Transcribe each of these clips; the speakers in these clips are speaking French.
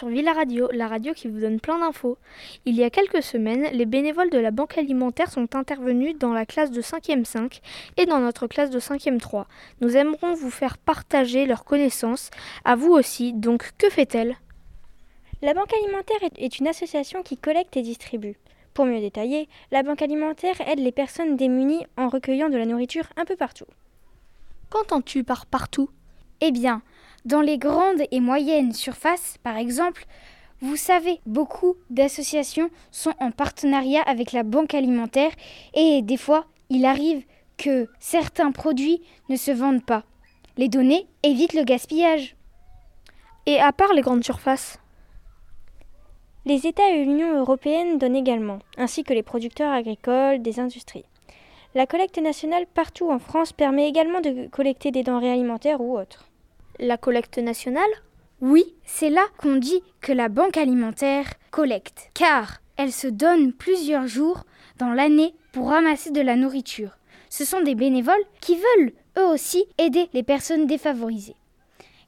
sur Villa Radio, la radio qui vous donne plein d'infos. Il y a quelques semaines, les bénévoles de la Banque Alimentaire sont intervenus dans la classe de 5e 5 et dans notre classe de 5e 3. Nous aimerons vous faire partager leurs connaissances, à vous aussi, donc que fait-elle ? La Banque Alimentaire est une association qui collecte et distribue. Pour mieux détailler, la Banque Alimentaire aide les personnes démunies en recueillant de la nourriture un peu partout. Qu'entends-tu par partout ? Eh bien, dans les grandes et moyennes surfaces, par exemple, vous savez, beaucoup d'associations sont en partenariat avec la Banque Alimentaire et des fois, il arrive que certains produits ne se vendent pas. Les données évitent le gaspillage. Et à part les grandes surfaces ? Les États et l'Union européenne donnent également, ainsi que les producteurs agricoles, des industries. La collecte nationale partout en France permet également de collecter des denrées alimentaires ou autres. La collecte nationale ? Oui, c'est là qu'on dit que la Banque Alimentaire collecte, car elle se donne plusieurs jours dans l'année pour ramasser de la nourriture. Ce sont des bénévoles qui veulent, eux aussi, aider les personnes défavorisées.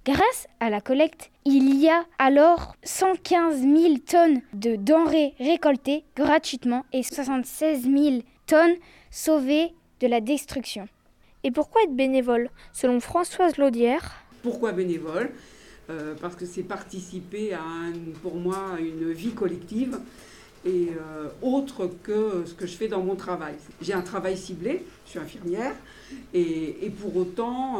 Grâce à la collecte, il y a alors 115 000 tonnes de denrées récoltées gratuitement et 76 000 tonnes sauvées de la destruction. Et pourquoi être bénévole ? Selon Françoise Laudière. Pourquoi bénévole ? Parce que c'est participer à une vie collective et autre que ce que je fais dans mon travail. J'ai un travail ciblé, je suis infirmière, et pour autant,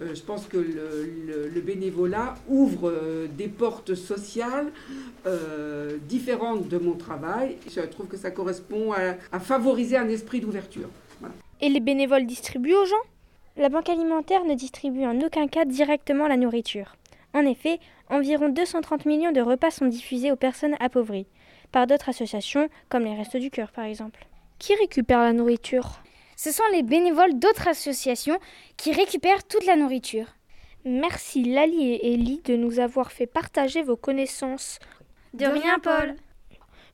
je pense que le bénévolat ouvre des portes sociales différentes de mon travail. Je trouve que ça correspond à favoriser un esprit d'ouverture. Voilà. Et les bénévoles distribuent aux gens ? La Banque Alimentaire ne distribue en aucun cas directement la nourriture. En effet, environ 230 millions de repas sont diffusés aux personnes appauvries, par d'autres associations, comme les Restes du Cœur par exemple. Qui récupère la nourriture ? Ce sont les bénévoles d'autres associations qui récupèrent toute la nourriture. Merci Laly et Ellie de nous avoir fait partager vos connaissances. De rien Paul !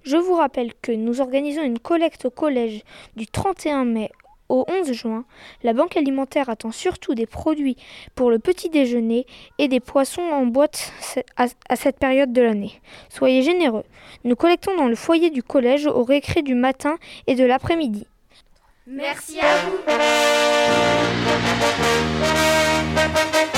Je vous rappelle que nous organisons une collecte au collège du 31 mai au 11 juin, la Banque Alimentaire attend surtout des produits pour le petit déjeuner et des poissons en boîte à cette période de l'année. Soyez généreux. Nous collectons dans le foyer du collège au récré du matin et de l'après-midi. Merci à vous.